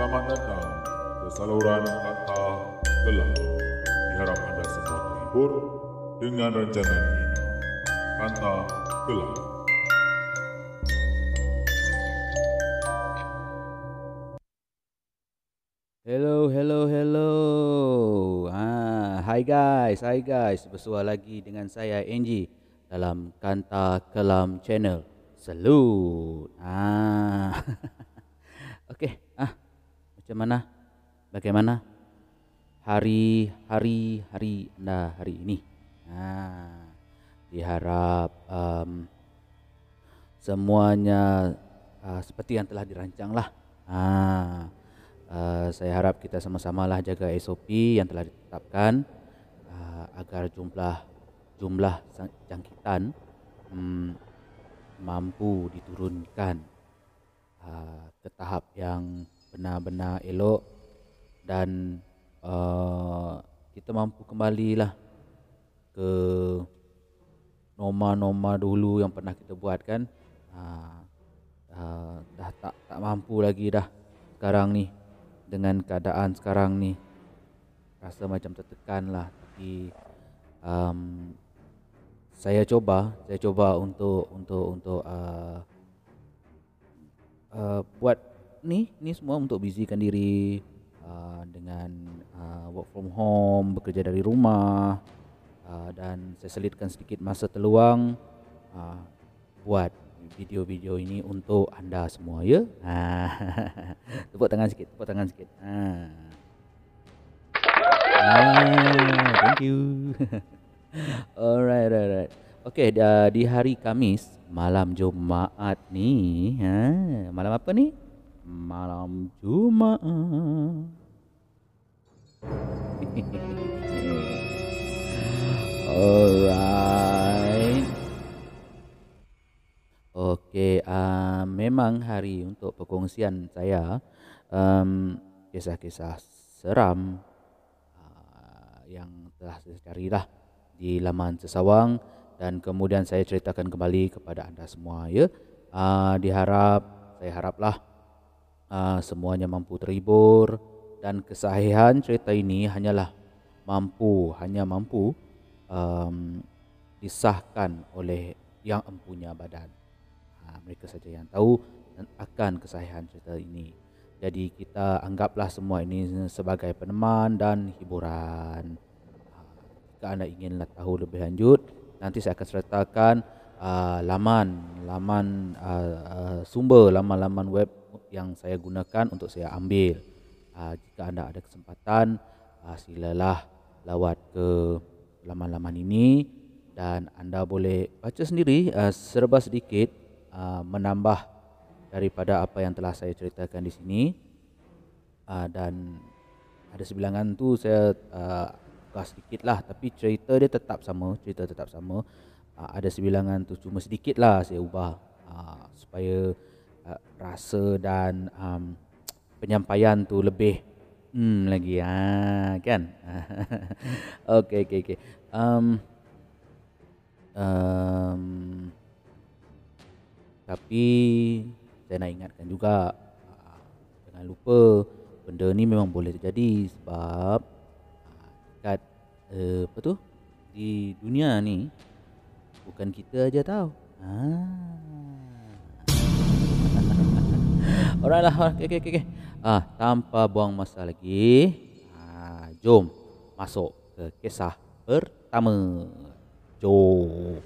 Selamat datang ke saluran Kanta Kelam. Diharap anda semua terhibur dengan rancangan ini. Kanta Kelam. Hello. Hi guys. Bersua lagi dengan saya Angie dalam Kanta Kelam Channel. Salute. Okey. Bagaimana hari anda hari ini? Diharap semuanya seperti yang telah dirancang lah. Saya harap kita sama-samalah jaga SOP yang telah ditetapkan agar jumlah jangkitan mampu diturunkan ke tahap yang benar-benar elok dan kita mampu kembalilah ke norma-norma dulu yang pernah kita buat kan. Dah tak mampu lagi dah sekarang ni. Dengan keadaan sekarang ni rasa macam tertekan lah. Tapi saya cuba untuk buat ni semua untuk busykan diri dengan work from home, bekerja dari rumah, dan saya selitkan sedikit masa terluang buat video-video ini untuk anda semua ya. Tepuk tangan sikit. Thank you. Alright. Okey, di hari Khamis malam Jumaat ni, malam apa ni? Malam Jumaat. Alright. Okey, memang hari untuk perkongsian saya kisah-kisah seram yang telah saya carilah di laman sesawang dan kemudian saya ceritakan kembali kepada anda semua ya. Saya haraplah semuanya mampu terhibur dan kesahihan cerita ini hanya mampu disahkan oleh yang empunya badan. Mereka saja yang tahu akan kesahihan cerita ini. Jadi kita anggaplah semua ini sebagai peneman dan hiburan. Jika anda inginlah tahu lebih lanjut, nanti saya akan sertakan laman web yang saya gunakan untuk saya ambil. Jika anda ada kesempatan, silalah lawat ke laman-laman ini dan anda boleh baca sendiri serba sedikit. Menambah daripada apa yang telah saya ceritakan di sini, dan ada sebilangan tu saya tukar sedikit lah, tapi cerita tetap sama. Ada sebilangan tu cuma sedikit lah saya ubah supaya rasa dan penyampaian tu lebih lagi kan. Okay. Tapi saya nak ingatkan juga, jangan lupa benda ni memang boleh terjadi sebab dekat di dunia ni bukan kita aja tahu. Alrightlah, okey. Tanpa buang masa lagi, jom masuk ke kisah pertama. Jom.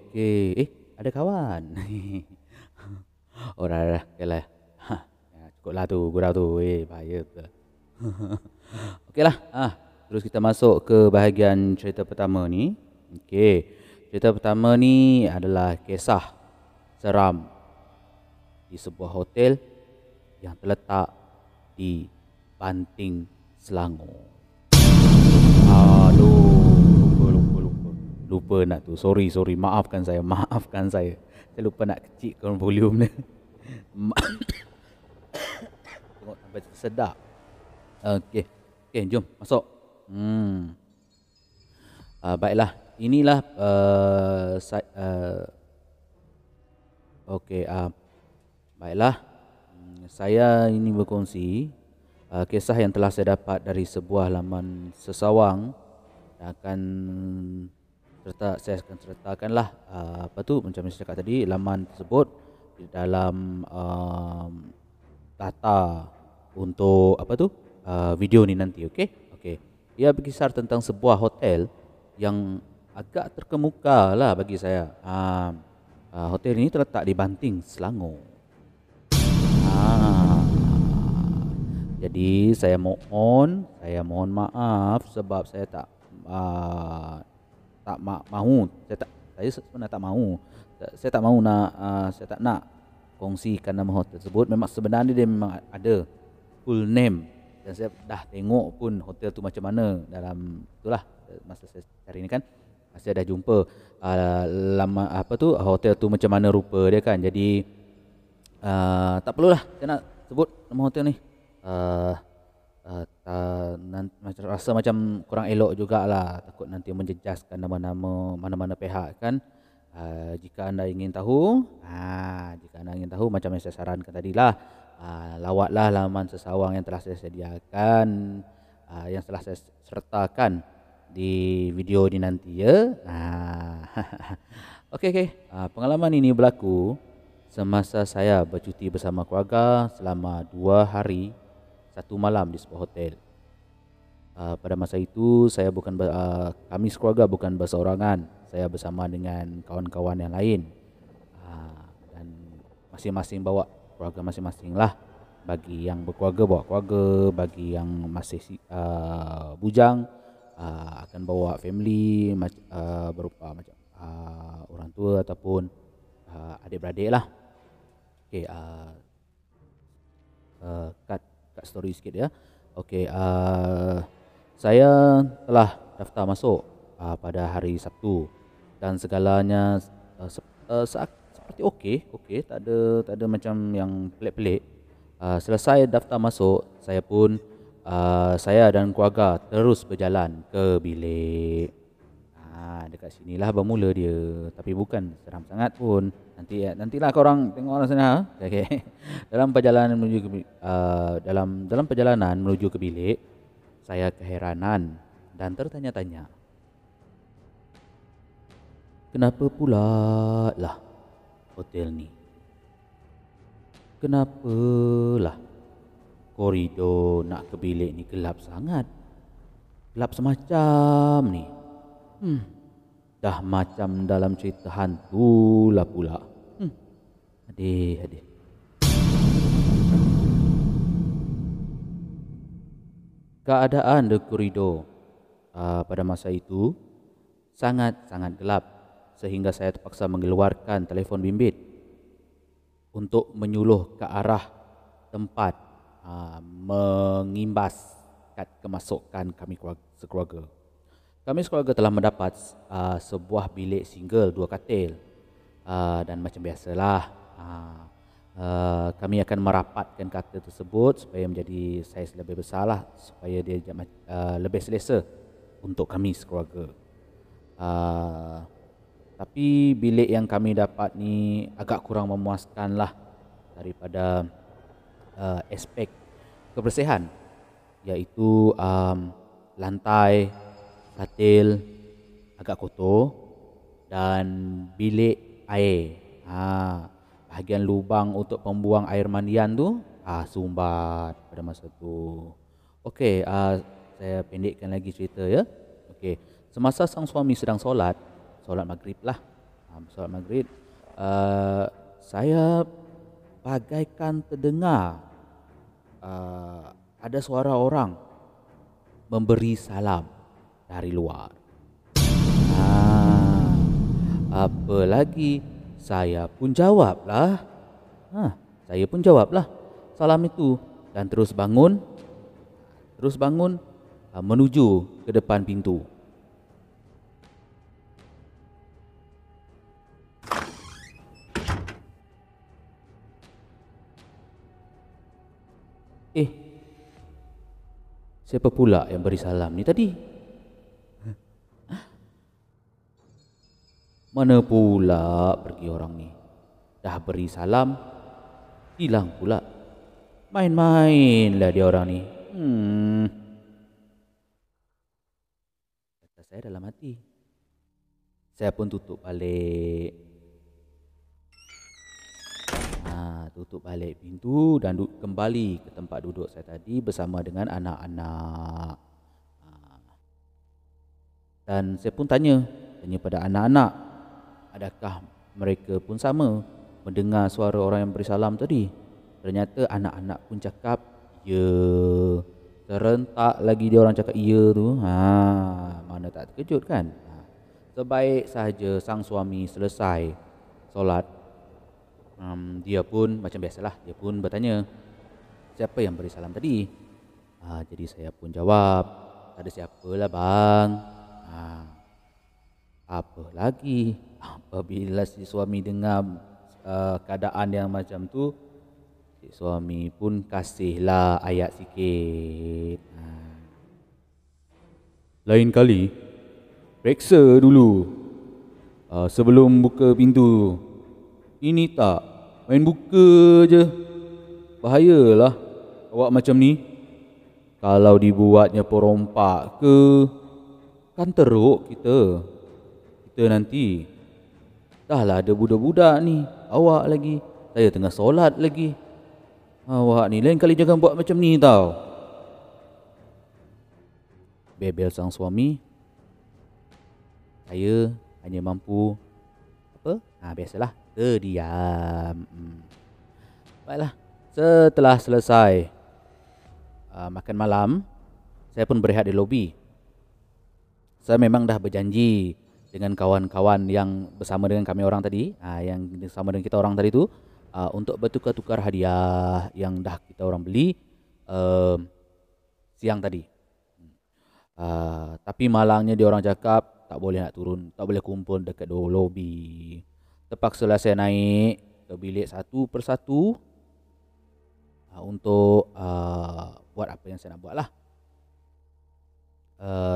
Okey. Ada kawan. Orang kelah. Cukuplah tu, gurau tu. Bahaya betul. Okeylah. Terus kita masuk ke bahagian cerita pertama ni. Okey. Cerita pertama ni adalah kisah seram di sebuah hotel yang terletak di Banting, Selangor. Lupa nak tu. Sorry. Maafkan saya. Saya lupa nak kecilkan volume dia. Tengok sampai sedap. Okey, jom masuk. Baiklah. Inilah baiklah. Saya ini berkongsi kisah yang telah saya dapat dari sebuah laman sesawang. Saya akan sertakanlah macam yang saya cakap tadi, laman tersebut di dalam data untuk video ni nanti. Okey. Ia berkisar tentang sebuah hotel yang agak terkemuka lah bagi saya. Hotel ini terletak di Banting, Selangor. Jadi saya mohon maaf sebab saya tak nak kongsikan nama hotel tersebut. Memang sebenarnya dia memang ada full name, dan saya dah tengok pun hotel tu macam mana dalam itulah masa saya cari ni kan. Saya dah jumpa hotel tu macam mana rupa dia kan. Jadi tak perlulah saya nak sebut nama hotel ni. Rasa macam kurang elok jugalah, takut nanti menjejaskan nama-nama mana-mana pihak kan. Jika anda ingin tahu macam yang saya sarankan tadilah, lawatlah laman sesawang yang telah saya sediakan, yang telah saya sertakan di video ni nanti ya. Okey. Pengalaman ini berlaku semasa saya bercuti bersama keluarga selama 2 hari 1 malam di sebuah hotel. Pada masa itu kami sekeluarga bukan berseorangan. Saya bersama dengan kawan-kawan yang lain, dan masing-masing bawa keluarga masing-masing lah. Bagi yang berkeluarga bawa keluarga, bagi yang masih bujang akan bawa family berupa macam orang tua ataupun adik-beradik lah. Okey, kat story sikit ya. Okey, saya telah daftar masuk pada hari Sabtu, dan segalanya seperti okey, tak ada macam yang pelik-pelik. Selesai daftar masuk, saya dan keluarga terus berjalan ke bilik. Dekat sinilah bermula dia, tapi bukan seram sangat pun. Nantilah korang tengoklah sana. Okey. Dalam perjalanan menuju ke bilik, saya keheranan dan tertanya-tanya, kenapa pula lah hotel ni? Kenapa lah koridor nak ke bilik ni gelap sangat? Gelap semacam ni. Dah macam dalam cerita hantu lah pula. Adik. Keadaan di koridor pada masa itu sangat-sangat gelap, sehingga saya terpaksa mengeluarkan telefon bimbit untuk menyuluh ke arah tempat mengimbas kad kemasukan kami sekeluarga. Kami sekeluarga telah mendapat sebuah bilik single 2 katil, dan macam biasalah kami akan merapatkan katil tersebut supaya menjadi saiz lebih besarlah, supaya dia lebih selesa untuk kami sekeluarga. Tapi bilik yang kami dapat ni agak kurang memuaskanlah daripada aspek kebersihan, iaitu lantai, katil agak kotor, dan bilik air, bahagian lubang untuk pembuang air mandian tu sumbat pada masa tu. Okey, saya pendekkan lagi cerita ya. Okey, semasa sang suami sedang solat maghrib lah, saya bagaikan terdengar ada suara orang memberi salam dari luar. Apa lagi? Saya pun jawablah. Salam itu dan terus bangun. Menuju ke depan pintu. Siapa pula yang beri salam ni tadi? Mana pula pergi orang ni? Dah beri salam, hilang pula. Main-main lah dia orang ni. Kata saya dalam hati. Saya pun tutup balik. Tutup balik pintu dan kembali ke tempat duduk saya tadi bersama dengan anak-anak. Dan saya pun tanya pada anak-anak, adakah mereka pun sama mendengar suara orang yang bersalam tadi? Ternyata anak-anak pun cakap ya. Serentak lagi dia orang cakap ya tu. Mana tak terkejut kan? Sebaik sahaja sang suami selesai solat. Dia pun macam biasalah, dia pun bertanya, siapa yang beri salam tadi? Jadi saya pun jawab, tak ada siapalah bang. Apa lagi? Apabila si suami dengar keadaan yang macam tu, si suami pun kasihlah ayat sikit. Lain kali periksa dulu sebelum buka pintu. Ini tak main buka je, bahayalah awak macam ni. Kalau dibuatnya perompak ke, kan teruk kita nanti. Dah lah ada budak-budak ni, awak lagi, saya tengah solat lagi. Awak ni lain kali jangan buat macam ni tau, bebel sang suami. Saya hanya mampu biasalah, terdiam. Baiklah, setelah selesai makan malam, saya pun berehat di lobi. Saya memang dah berjanji dengan kawan-kawan yang bersama dengan kami orang tadi, yang bersama dengan kita orang tadi tu, untuk bertukar-tukar hadiah yang dah kita orang beli siang tadi. Tapi malangnya dia orang cakap tak boleh nak turun, tak boleh kumpul dekat lobi. Terpaksalah saya naik ke bilik satu persatu untuk buat apa yang saya nak buat lah.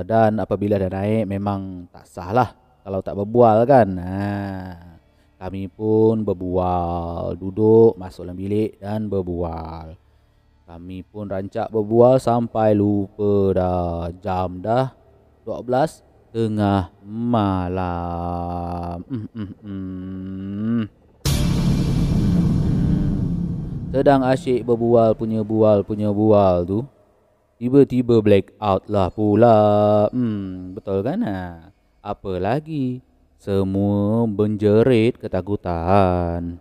Dan apabila dah naik, memang tak sah lah kalau tak berbual kan. Kami pun berbual, duduk masuk dalam bilik dan berbual. Kami pun rancak berbual sampai lupa dah. Jam dah 12 tengah malam. Sedang asyik berbual punya bual tu, tiba-tiba black out lah pula. Betul kan? Apa lagi? Semua menjerit ketakutan.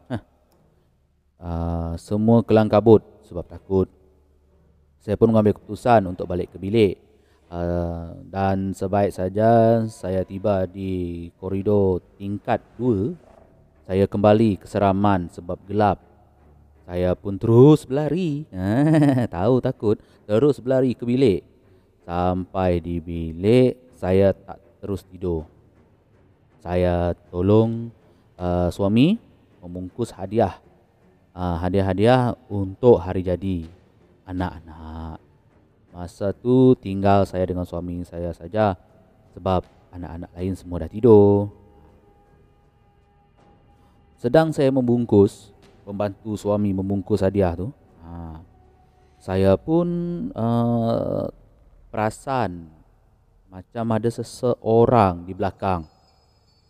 Semua kelang kabut sebab takut. Saya pun mengambil keputusan untuk balik ke bilik. Dan sebaik saja saya tiba di koridor tingkat 2, saya kembali keseraman sebab gelap. Saya pun terus berlari, tahu takut, terus berlari ke bilik. Sampai di bilik, saya tak terus tidur. Saya tolong suami membungkus hadiah, hadiah-hadiah untuk hari jadi anak-anak. Masa tu tinggal saya dengan suami saya saja sebab anak-anak lain semua dah tidur. Sedang saya membungkus, membantu suami membungkus hadiah tu, saya pun perasan macam ada seseorang di belakang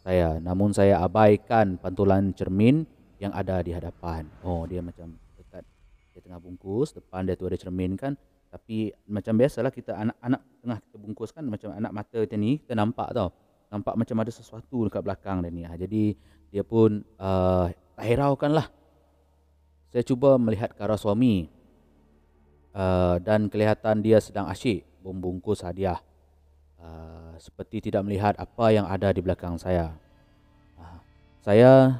saya. Namun saya abaikan pantulan cermin yang ada di hadapan. Dia macam dekat, dia tengah bungkus, depan dia tu ada cermin kan. Tapi macam biasalah kita anak-anak tengah kita bungkus kan, macam anak mata macam ni, kita nampak tau. Nampak macam ada sesuatu dekat belakang dia ni. Jadi dia pun tak hiraukan lah. Saya cuba melihat ke arah suami. Dan kelihatan dia sedang asyik membungkus hadiah. Seperti tidak melihat apa yang ada di belakang saya. saya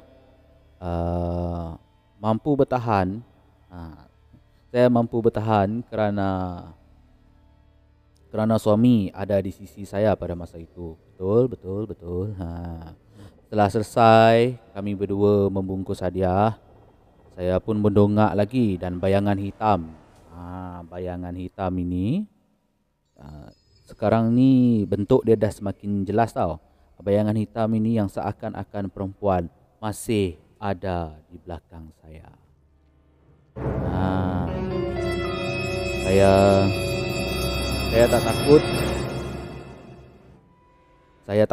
mampu bertahan. Saya mampu bertahan kerana suami ada di sisi saya pada masa itu. Betul. Setelah selesai, kami berdua membungkus hadiah. Saya pun mendongak lagi dan bayangan hitam. Bayangan hitam ini sekarang ni bentuk dia dah semakin jelas tau. Bayangan hitam ini yang seakan-akan perempuan masih ada di belakang saya. Saya tak takut. Saya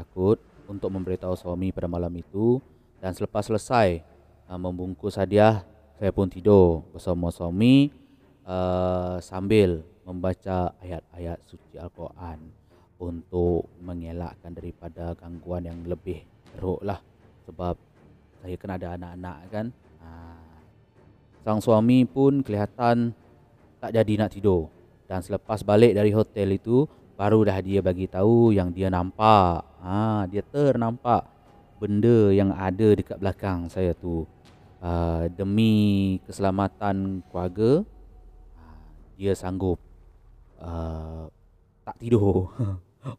takut untuk memberitahu suami pada malam itu, dan selepas selesai membungkus hadiah, saya pun tidur bersama suami sambil membaca ayat-ayat suci Al-Quran untuk mengelakkan daripada gangguan yang lebih teruk lah, sebab saya kena ada anak-anak kan. Sang suami pun kelihatan tak jadi nak tidur. Dan selepas balik dari hotel itu, baru dah dia bagi tahu yang dia nampak. Dia ternampak benda yang ada dekat belakang saya tu. Demi keselamatan keluarga, dia sanggup tak tidur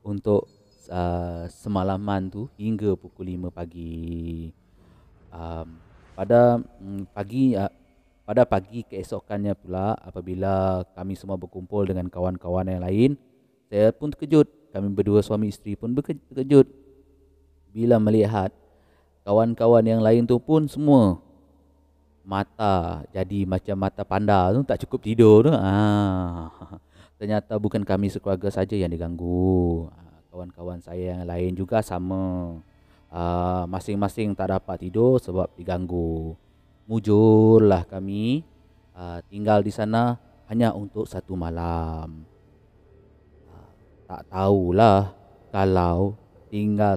untuk semalaman tu hingga pukul 5 pagi. Pada pagi keesokannya pula, apabila kami semua berkumpul dengan kawan-kawan yang lain, saya pun terkejut. Kami berdua suami isteri pun terkejut bila melihat kawan-kawan yang lain tu pun semua mata jadi macam mata panda tu, tak cukup tidur tu. Ternyata bukan kami sekeluarga saja yang diganggu. Kawan-kawan saya yang lain juga sama. Masing-masing tak dapat tidur sebab diganggu. Mujurlah kami tinggal di sana hanya untuk satu malam. Tak tahulah kalau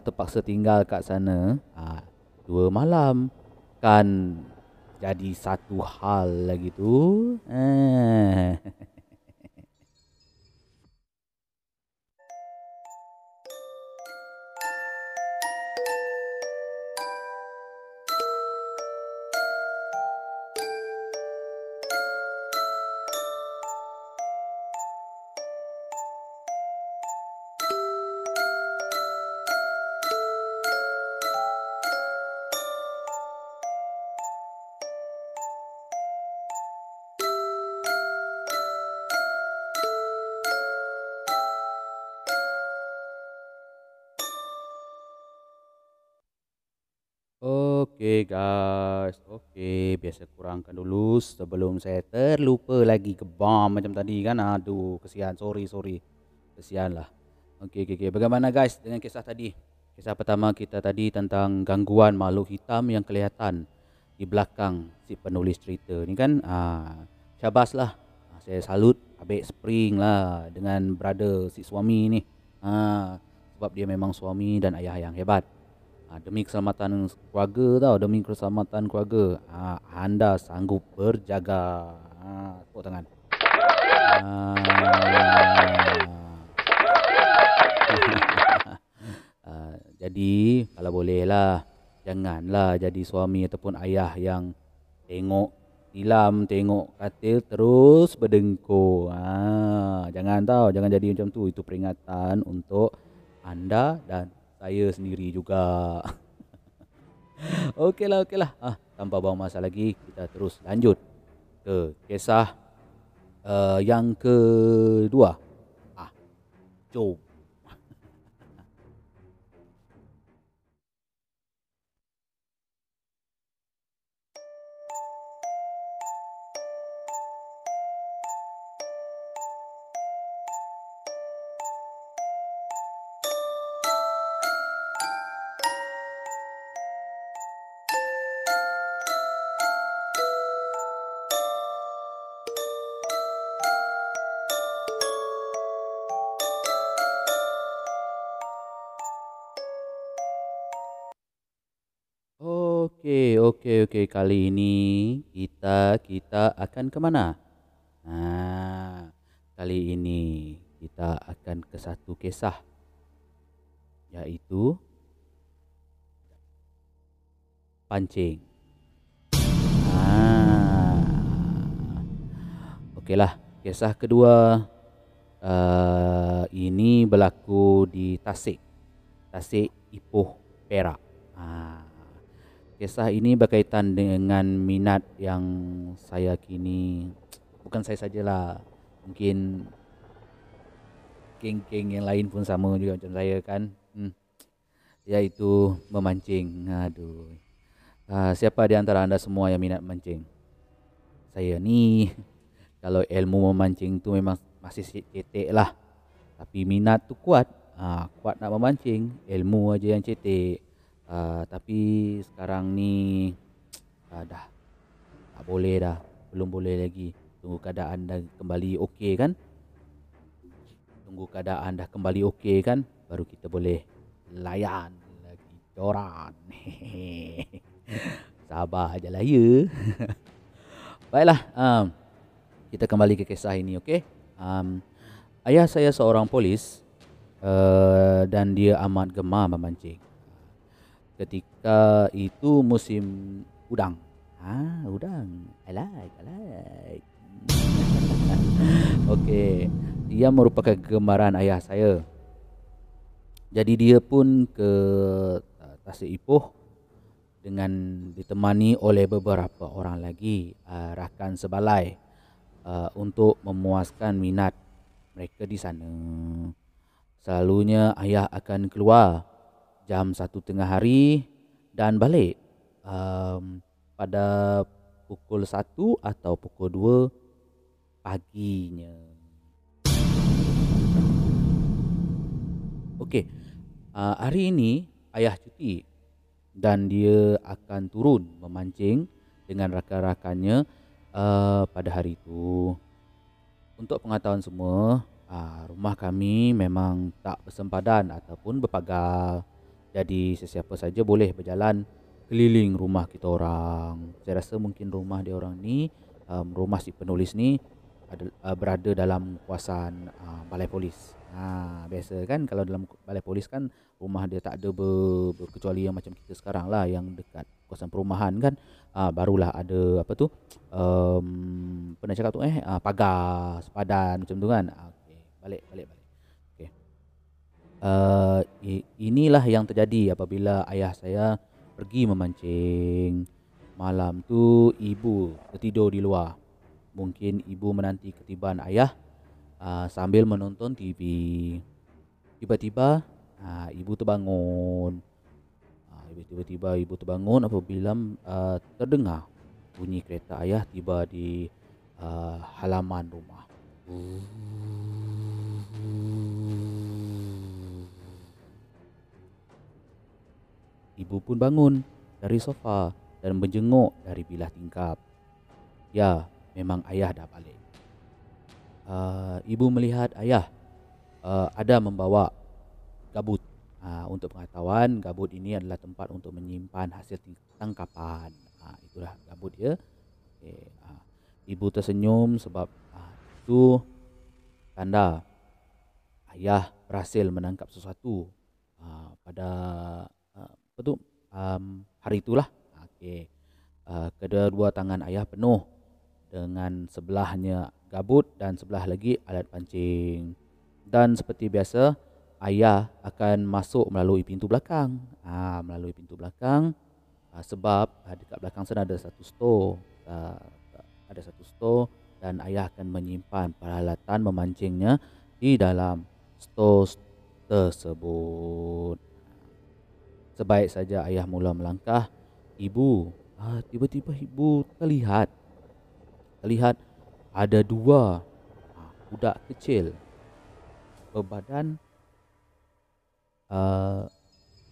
terpaksa tinggal kat sana 2 malam, kan jadi satu hal lagi tu. Okay guys, okay, biasa kurangkan dulu sebelum saya terlupa lagi ke bom macam tadi kan. Aduh, kesian, sorry. Kesian lah. Okay. Bagaimana guys dengan kisah tadi? Kisah pertama kita tadi tentang gangguan makhluk hitam yang kelihatan di belakang si penulis cerita ni kan. Syabas lah. Saya salut Abang Spring lah dengan brother si suami ni. Sebab dia memang suami dan ayah yang hebat. Demi keselamatan keluarga tau, demi keselamatan keluarga, anda sanggup berjaga. Tepuk tangan. Jadi kalau bolehlah, janganlah jadi suami ataupun ayah yang tengok tilam, tengok katil terus berdengkur. Jangan tau, jangan jadi macam tu. Itu peringatan untuk anda dan saya sendiri juga. Okeylah. Tanpa bawa masa lagi, kita terus lanjut ke kisah yang kedua. Jom. Okey. Kali ini kita akan ke mana? Kali ini kita akan ke satu kisah, iaitu pancing. Okeylah, kisah kedua. Ini berlaku di Tasik Ipoh, Perak. Kisah ini berkaitan dengan minat yang saya kini, bukan saya sajalah, mungkin geng-geng yang lain pun sama juga macam saya kan, iaitu memancing. Aduh, siapa di antara anda semua yang minat memancing? Saya ni, kalau ilmu memancing tu memang masih cetek lah, tapi minat tu kuat. Kuat nak memancing, ilmu aja yang cetek. Tapi sekarang ni dah tak boleh dah, belum boleh lagi. Tunggu keadaan dah kembali okey kan, baru kita boleh layan lagi joran. Sabar ajalah ya. Baiklah, kita kembali ke kisah ini, okey. Ayah saya seorang polis, dan dia amat gemar memancing. Ketika itu musim udang. Udang. I like. Okey, dia merupakan kegemaran ayah saya. Jadi dia pun ke Tasik Ipoh dengan ditemani oleh beberapa orang lagi, rakan sebalai, untuk memuaskan minat mereka di sana. Selalunya ayah akan keluar jam 1 tengah hari dan balik pada pukul 1 atau pukul 2 paginya. Okey, hari ini ayah cuti dan dia akan turun memancing dengan rakan-rakannya pada hari itu. Untuk pengetahuan semua, rumah kami memang tak bersempadan ataupun berpagar. Jadi sesiapa saja boleh berjalan keliling rumah kita orang. Saya rasa mungkin rumah dia orang ni, rumah si penulis ni berada dalam kawasan balai polis. Biasa kan kalau dalam balai polis kan rumah dia tak ada kecuali yang macam kita sekarang lah, yang dekat kawasan perumahan kan, barulah ada apa tu, pernah cakap tu pagar sepadan macam tu kan. Okey, balik. Okey, inilah yang terjadi apabila ayah saya pergi memancing. Malam tu ibu tertidur di luar. Mungkin ibu menanti ketibaan ayah sambil menonton TV. Tiba-tiba ibu terbangun. Apabila terdengar bunyi kereta ayah tiba di halaman rumah. Ibu pun bangun dari sofa dan menjenguk dari bilah tingkap. Ya, memang ayah dah balik. Ibu melihat ayah ada membawa gabut. Untuk pengetahuan, gabut ini adalah tempat untuk menyimpan hasil tangkapan. Itulah gabut dia. Okay. Ibu tersenyum sebab itu tanda ayah berhasil menangkap sesuatu pada hari itulah. Okay. Kedua tangan ayah penuh dengan sebelahnya gabut dan sebelah lagi alat pancing. Dan seperti biasa, ayah akan masuk melalui pintu belakang. Sebab dekat belakang sana ada satu store. Dan ayah akan menyimpan peralatan memancingnya di dalam store tersebut. Sebaik saja ayah mula melangkah, ibu, tiba-tiba ibu terlihat ada dua budak kecil berbadan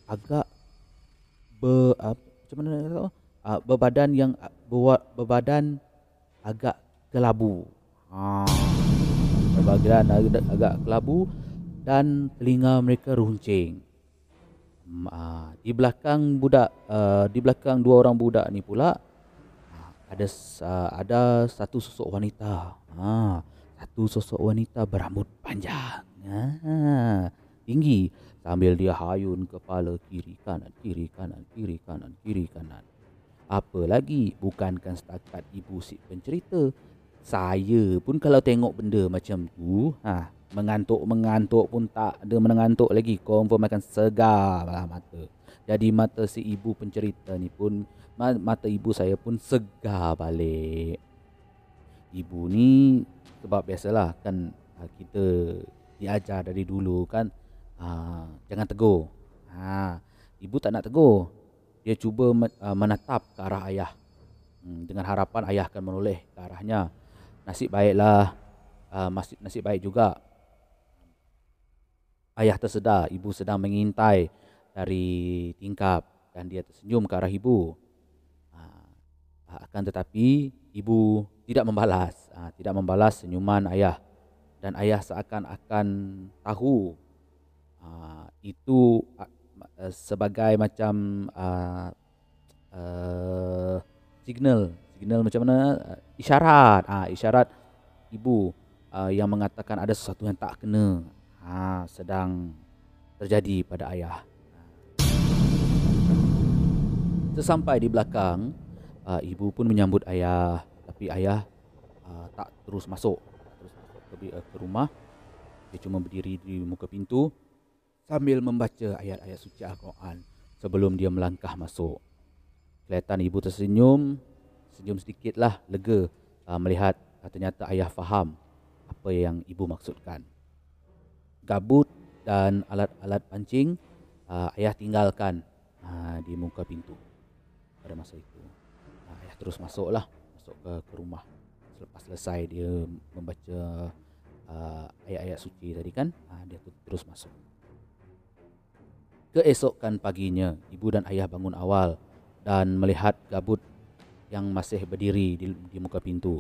agak macam mana nak tahu? Berbadan agak kelabu. Berbadan agak kelabu dan telinga mereka runcing. Di belakang dua orang budak ni pula ada satu sosok wanita. Satu sosok wanita berambut panjang. Tinggi, sambil dia hayun kepala kiri kanan, Apa lagi, bukankan setakat ibu si pencerita. Saya pun kalau tengok benda macam tu, mengantuk-mengantuk pun tak ada menengantuk lagi. Confirm akan segar lah mata. Jadi mata si ibu pencerita ni pun, mata ibu saya pun segar balik. Ibu ni sebab biasalah kan, kita diajar dari dulu kan, jangan tegur. Ibu tak nak tegur. Dia cuba menatap ke arah ayah, dengan harapan ayah akan menoleh ke arahnya. Nasib baiklah, nasib baik juga, ayah tersedar ibu sedang mengintai dari tingkap dan dia tersenyum ke arah ibu. Akan tetapi ibu tidak membalas, senyuman ayah, dan ayah seakan-akan tahu itu sebagai macam signal macam mana, isyarat ibu yang mengatakan ada sesuatu yang tak kena sedang terjadi pada ayah. Sesampai di belakang, ibu pun menyambut ayah, tapi ayah tak terus masuk ke rumah. Dia cuma berdiri di muka pintu sambil membaca ayat-ayat suci Al-Quran sebelum dia melangkah masuk. Kelihatan ibu tersenyum, senyum sedikitlah, lega melihat ternyata ayah faham apa yang ibu maksudkan. Gabut dan alat-alat pancing ayah tinggalkan di muka pintu pada masa itu. Ayah terus masuk ke rumah. Selepas selesai dia membaca ayat-ayat suci tadi kan, dia terus masuk. Keesokan paginya, ibu dan ayah bangun awal dan melihat gabut yang masih berdiri di muka pintu.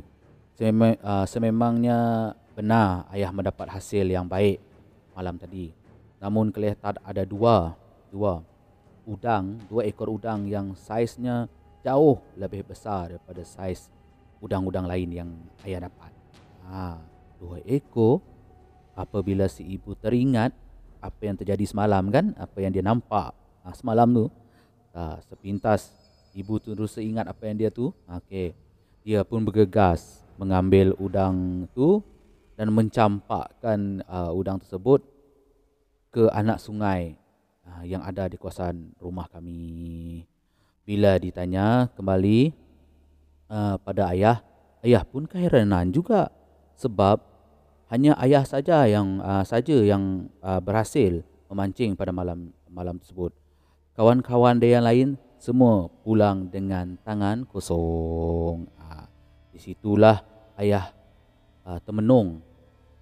Sememangnya benar ayah mendapat hasil yang baik malam tadi. Namun kelihatan ada dua ekor udang yang saiznya jauh lebih besar daripada saiz udang-udang lain yang ayah dapat. Dua ekor. Apabila si ibu teringat apa yang terjadi semalam kan, apa yang dia nampak semalam tu, sepintas ibu terus ingat apa yang dia tu. Dia pun bergegas mengambil udang tu dan mencampakkan udang tersebut ke anak sungai yang ada di kawasan rumah kami. Bila ditanya kembali pada ayah, ayah pun keheranan juga sebab hanya ayah saja yang berhasil memancing pada malam tersebut. Kawan-kawan dia yang lain semua pulang dengan tangan kosong. Di situlah ayah termenung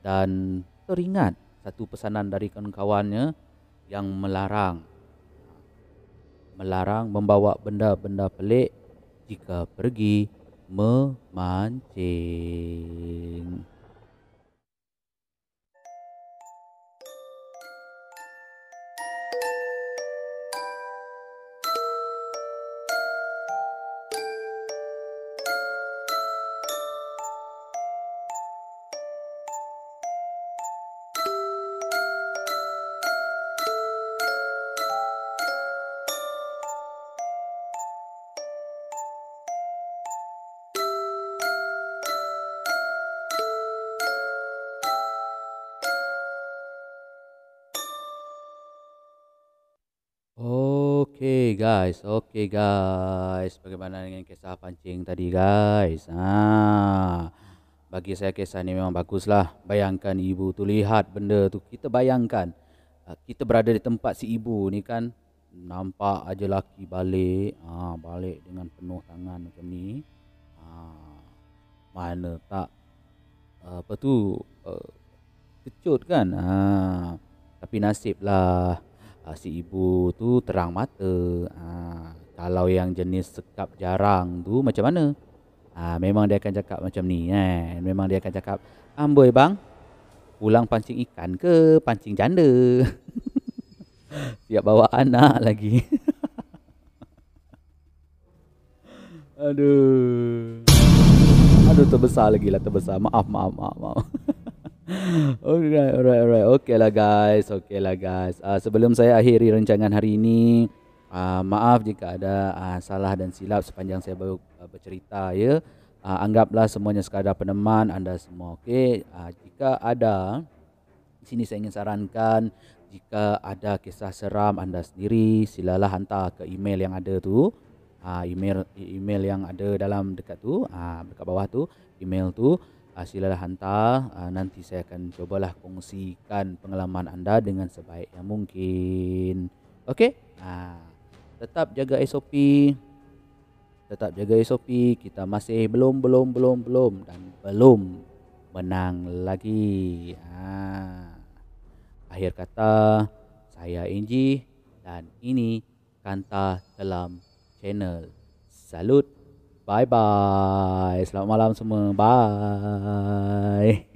dan teringat satu pesanan dari kawan-kawannya yang melarang membawa benda-benda pelik jika pergi memancing. Okey guys, bagaimana dengan kisah pancing tadi guys? Bagi saya kisah ni memang baguslah. Bayangkan ibu tu lihat benda tu. Kita bayangkan kita berada di tempat si ibu ni kan, nampak aja laki balik dengan penuh tangan macam ni. Mana tak apa tu kecut kan? Tapi nasiblah si ibu tu terang mata. Kalau yang jenis sekap jarang tu macam mana? Memang dia akan cakap macam ni kan? Memang dia akan cakap, "Amboi bang, pulang pancing ikan ke pancing janda?" Siap bawa anak lagi. Aduh, terbesar lagi lah, terbesar. Maaf. Alright. Okeylah guys. Sebelum saya akhiri rancangan hari ini, Maaf jika ada salah dan silap sepanjang saya baru bercerita, ya. Anggaplah semuanya sekadar peneman anda semua, okey. Jika ada, di sini saya ingin sarankan, jika ada kisah seram anda sendiri, silalah hantar ke email yang ada tu. Email yang ada dalam dekat tu, dekat bawah tu, email tu, silalah hantar. Nanti saya akan cubalah kongsikan pengalaman anda dengan sebaik yang mungkin. Okey, tetap jaga SOP. Tetap jaga SOP. Kita masih belum dan belum menang lagi. Akhir kata, saya Angie dan ini Kanta Kelam Channel. Salut. Bye bye. Selamat malam semua. Bye.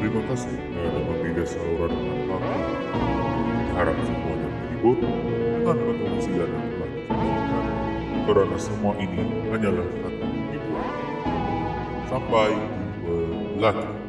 Terima kasih kerana memilih saluran dengan kami. Harap semuanya terhibur dengan perkongsian yang telah diceritakan, kerana semua ini hanyalah satu hiburan. Sampai jumpa lagi.